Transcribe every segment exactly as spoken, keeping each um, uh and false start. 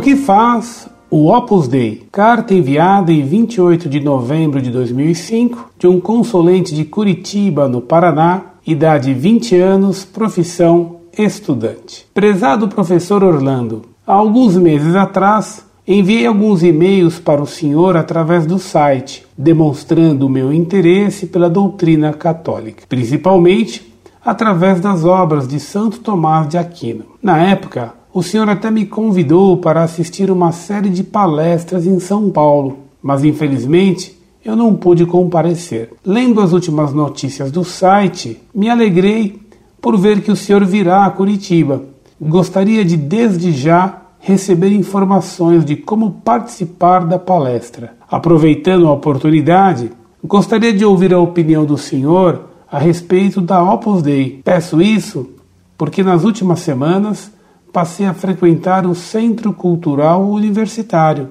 O que faz o Opus Dei? Carta enviada em vinte e oito de novembro de dois mil e cinco de um consulente de Curitiba, no Paraná, idade vinte anos, profissão estudante. Prezado professor Orlando, há alguns meses atrás enviei alguns e-mails para o senhor através do site, demonstrando o meu interesse pela doutrina católica, principalmente através das obras de Santo Tomás de Aquino. Na época, o senhor até me convidou para assistir uma série de palestras em São Paulo, mas infelizmente eu não pude comparecer. Lendo as últimas notícias do site, me alegrei por ver que o senhor virá a Curitiba. Gostaria de, desde já, receber informações de como participar da palestra. Aproveitando a oportunidade, gostaria de ouvir a opinião do senhor a respeito da Opus Dei. Peço isso porque nas últimas semanas passei a frequentar o Centro Cultural Universitário.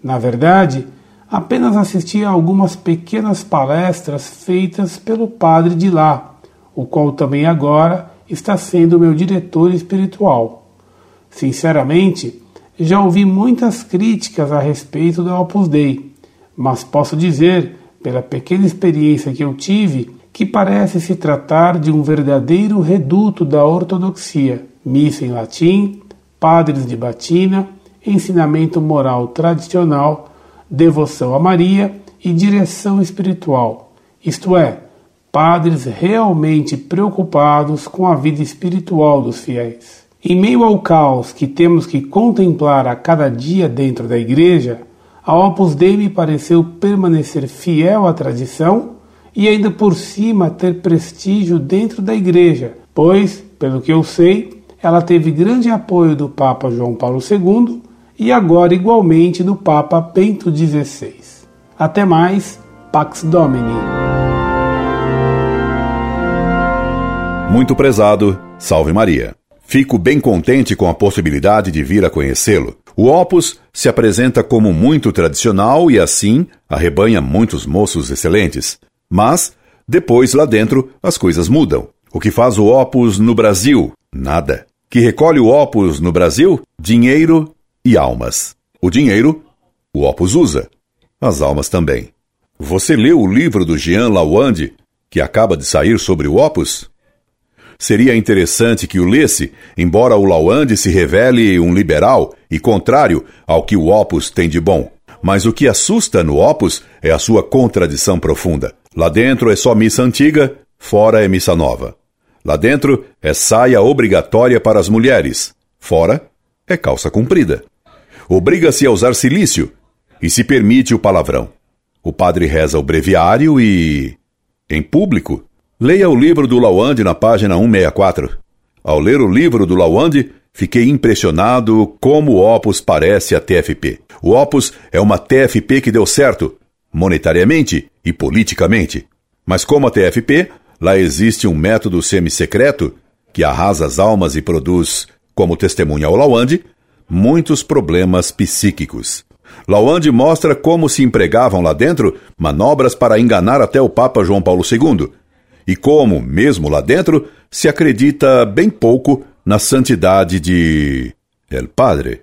Na verdade, apenas assisti a algumas pequenas palestras feitas pelo padre de lá, o qual também agora está sendo meu diretor espiritual. Sinceramente, já ouvi muitas críticas a respeito da Opus Dei, mas posso dizer, pela pequena experiência que eu tive, que parece se tratar de um verdadeiro reduto da ortodoxia. Missa em latim, padres de batina, ensinamento moral tradicional, devoção a Maria e direção espiritual, isto é, padres realmente preocupados com a vida espiritual dos fiéis. Em meio ao caos que temos que contemplar a cada dia dentro da igreja, a Opus Dei me pareceu permanecer fiel à tradição e ainda por cima ter prestígio dentro da igreja, pois, pelo que eu sei, ela teve grande apoio do Papa João Paulo segundo e agora igualmente do Papa Bento dezesseis. Até mais, Pax Domini. Muito prezado, salve Maria. Fico bem contente com a possibilidade de vir a conhecê-lo. O Opus se apresenta como muito tradicional e, assim, arrebanha muitos moços excelentes. Mas, depois, lá dentro, as coisas mudam. O que faz o Opus no Brasil? Nada. Que recolhe o Opus no Brasil? Dinheiro e almas. O dinheiro, o Opus usa. As almas também. Você leu o livro do Jean Laouandi, que acaba de sair sobre o Opus? Seria interessante que o lesse, embora o Lauande se revele um liberal e contrário ao que o Opus tem de bom. Mas o que assusta no Opus é a sua contradição profunda. Lá dentro é só missa antiga, fora é missa nova. Lá dentro é saia obrigatória para as mulheres, fora é calça comprida. Obriga-se a usar cilício e se permite o palavrão. O padre reza o breviário e... em público... Leia o livro do Lauande na página cento e sessenta e quatro. Ao ler o livro do Lauande, fiquei impressionado como o Opus parece a T F P. O Opus é uma T F P que deu certo, monetariamente e politicamente. Mas como a T F P, lá existe um método semi-secreto que arrasa as almas e produz, como testemunha o Lauande, muitos problemas psíquicos. Lauande mostra como se empregavam lá dentro manobras para enganar até o Papa João Paulo segundo, e como, mesmo lá dentro, se acredita bem pouco na santidade de... El Padre.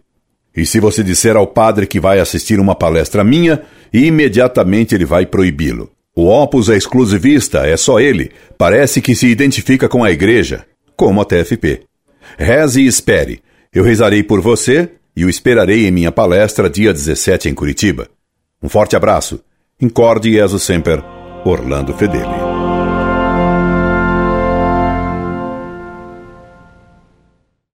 E se você disser ao padre que vai assistir uma palestra minha, imediatamente ele vai proibi-lo. O Opus é exclusivista, é só ele. Parece que se identifica com a igreja, como a T F P. Reze e espere. Eu rezarei por você e o esperarei em minha palestra dia dezessete em Curitiba. Um forte abraço. Incorde Jesus Semper, Orlando Fedeli.